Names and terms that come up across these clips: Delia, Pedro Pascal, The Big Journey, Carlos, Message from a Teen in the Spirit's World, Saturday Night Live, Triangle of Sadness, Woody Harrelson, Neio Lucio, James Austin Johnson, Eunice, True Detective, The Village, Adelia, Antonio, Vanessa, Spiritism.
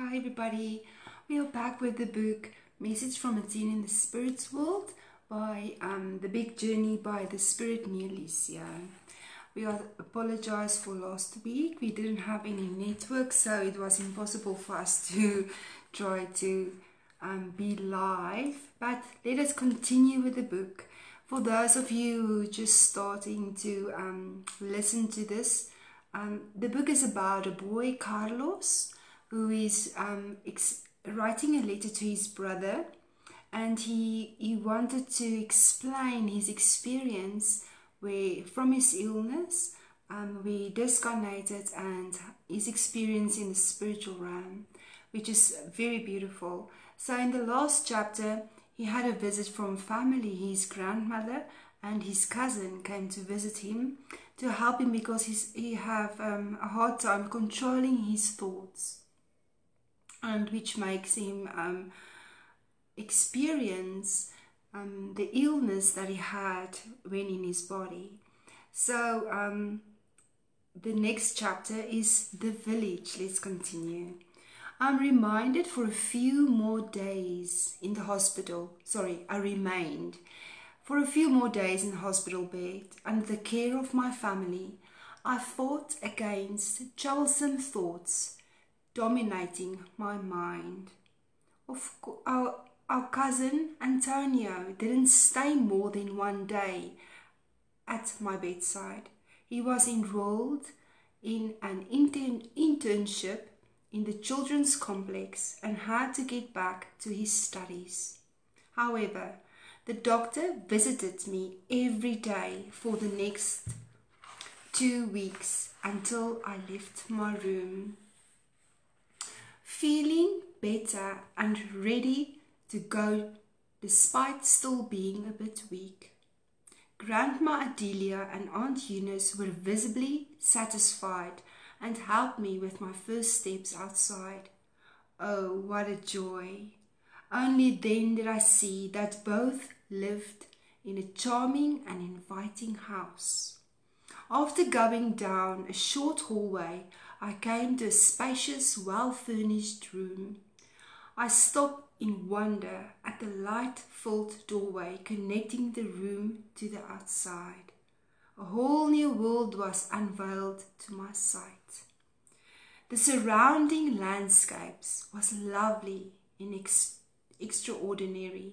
Hi everybody, we are back with the book Message from a Teen in the Spirit's World by The Big Journey by the Spirit Neio Lucio. We apologize for last week, we didn't have any network, so it was impossible for us to try to be live, but let us continue with the book. For those of you who are just starting to listen to this, the book is about a boy, Carlos, who is writing a letter to his brother, and he wanted to explain his experience from his illness, where he discarnated, and his experience in the spiritual realm, which is very beautiful. So in the last chapter, he had a visit from family. His grandmother and his cousin came to visit him to help him because he have a hard time controlling his thoughts, and which makes him experience the illness that he had when in his body. So the next chapter is The Village. Let's continue. I remained for a few more days in the hospital bed under the care of my family. I fought against troublesome thoughts dominating my mind. Our cousin Antonio didn't stay more than one day at my bedside. He was enrolled in an internship in the children's complex and had to get back to his studies. However, the doctor visited me every day for the next 2 weeks until I left my room, feeling better and ready to go, despite still being a bit weak. Grandma Adelia and Aunt Eunice were visibly satisfied and helped me with my first steps outside. Oh, what a joy! Only then did I see that both lived in a charming and inviting house. After going down a short hallway, I came to a spacious, well-furnished room. I stopped in wonder at the light-filled doorway connecting the room to the outside. A whole new world was unveiled to my sight. The surrounding landscapes was lovely and extraordinary.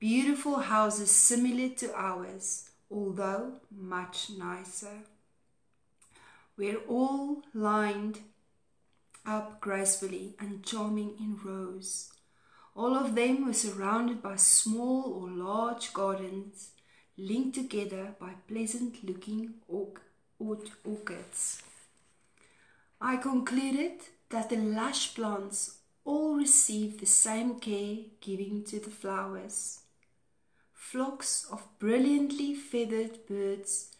Beautiful houses similar to ours, although much nicer, were all lined up gracefully and charming in rows. All of them were surrounded by small or large gardens linked together by pleasant-looking orchids. I concluded that the lush plants all received the same care given to the flowers. Flocks of brilliantly feathered birds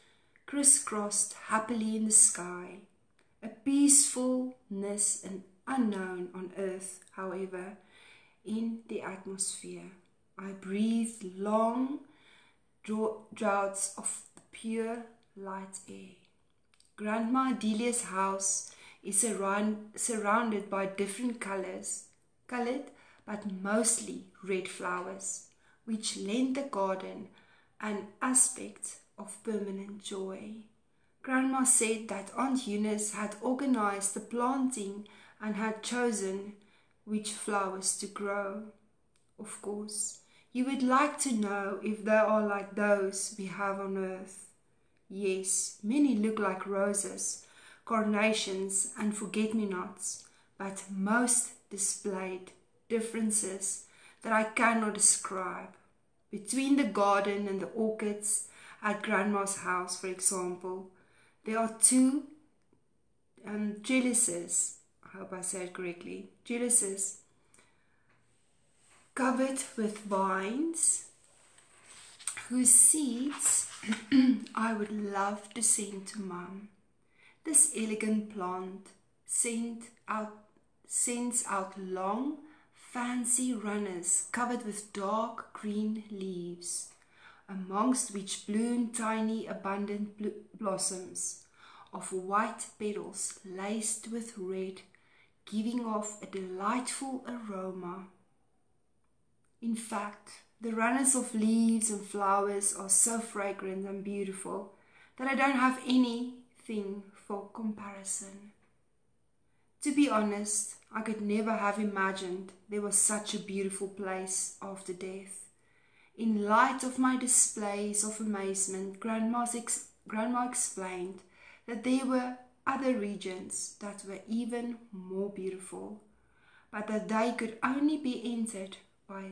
crisscrossed happily in the sky. A peacefulness and unknown on earth, however, in the atmosphere. I breathed long draughts of pure light air. Grandma Delia's house is surrounded by different colored but mostly red flowers, which lend the garden an aspect of permanent joy. Grandma said that Aunt Eunice had organized the planting and had chosen which flowers to grow. Of course, you would like to know if they are like those we have on earth. Yes, many look like roses, carnations, and forget-me-nots, but most displayed differences that I cannot describe. Between the garden and the orchids at Grandma's house, for example, there are two trellises, I hope I said it correctly, trellises covered with vines whose seeds I would love to send to Mum. This elegant plant sends out long, fancy runners covered with dark green leaves, amongst which bloom tiny, abundant blossoms of white petals laced with red, giving off a delightful aroma. In fact, the runners of leaves and flowers are so fragrant and beautiful that I don't have anything for comparison. To be honest, I could never have imagined there was such a beautiful place after death. In light of my displays of amazement, Grandma explained that there were other regions that were even more beautiful, but that they could only be entered by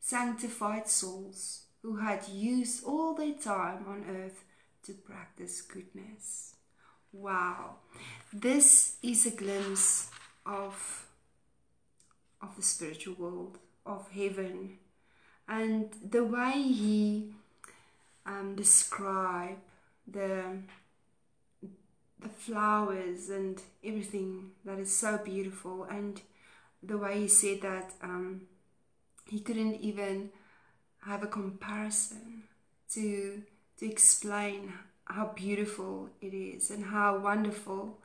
sanctified souls who had used all their time on earth to practice goodness. Wow, this is a glimpse of the spiritual world, of heaven, and the way he described the flowers and everything that is so beautiful, and the way he said that he couldn't even have a comparison to explain how beautiful it is and how wonderful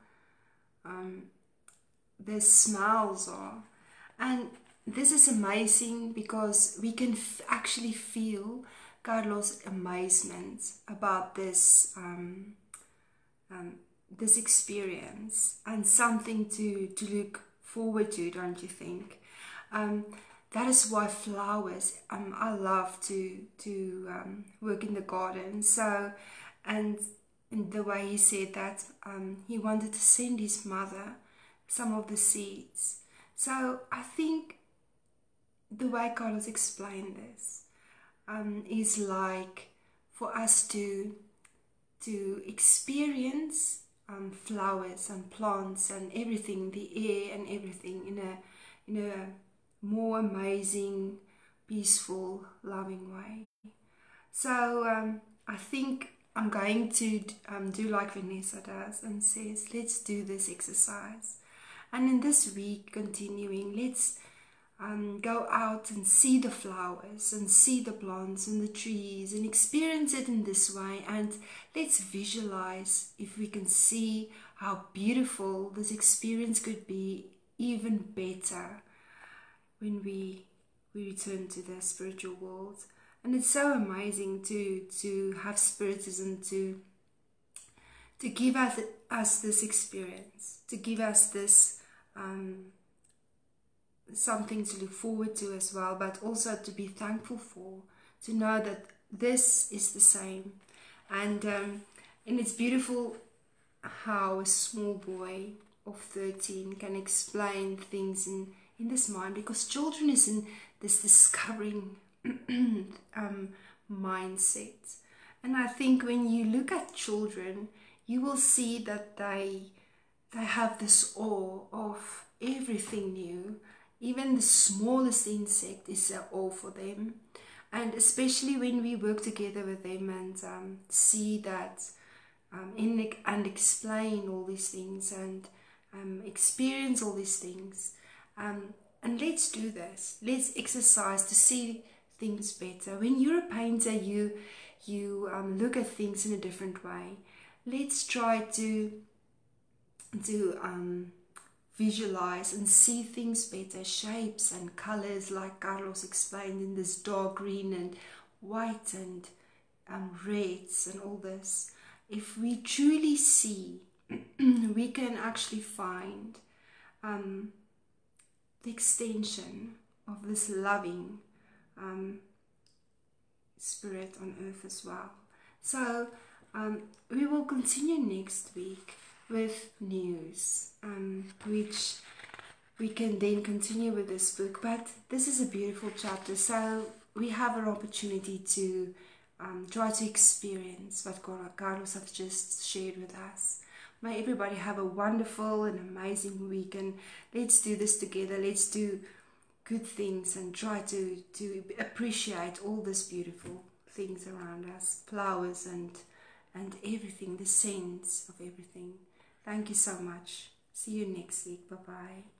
the smells are. And this is amazing because we can actually feel Carlos' amazement about this this experience, and something to look forward to, don't you think? That is why flowers, I love to work in the garden. So, and the way he said that he wanted to send his mother some of the seeds. So I think the way Carlos explained this is like for us to experience flowers and plants and everything, the air and everything, in a more amazing, peaceful, loving way. So I think I'm going to do like Vanessa does and says, let's do this exercise. And in this week, continuing, let's go out and see the flowers and see the plants and the trees and experience it in this way, and let's visualize if we can see how beautiful this experience could be, even better when we return to the spiritual world. And it's so amazing to have Spiritism to give us this experience, to give us this something to look forward to as well, but also to be thankful for, to know that this is the same. And it's beautiful how a small boy of 13 can explain things in this mind, because children is in this discovering mindset. And I think when you look at children, you will see that they have this awe of everything new. Even the smallest insect is an awe for them. And especially when we work together with them and see that and explain all these things and experience all these things. And let's do this. Let's exercise to see things better. When you're a painter, you look at things in a different way. Let's try to visualize and see things better, shapes and colors, like Carlos explained, in this dark green and white and reds and all this. If we truly see, we can actually find the extension of this loving spirit on earth as well. So we will continue next week with news, which we can then continue with this book. But this is a beautiful chapter, so we have an opportunity to try to experience what Carlos has just shared with us. May everybody have a wonderful and amazing week, and let's do this together. Let's do good things and try to appreciate all these beautiful things around us, flowers and everything, the sense of everything. Thank you so much. See you next week. Bye-bye.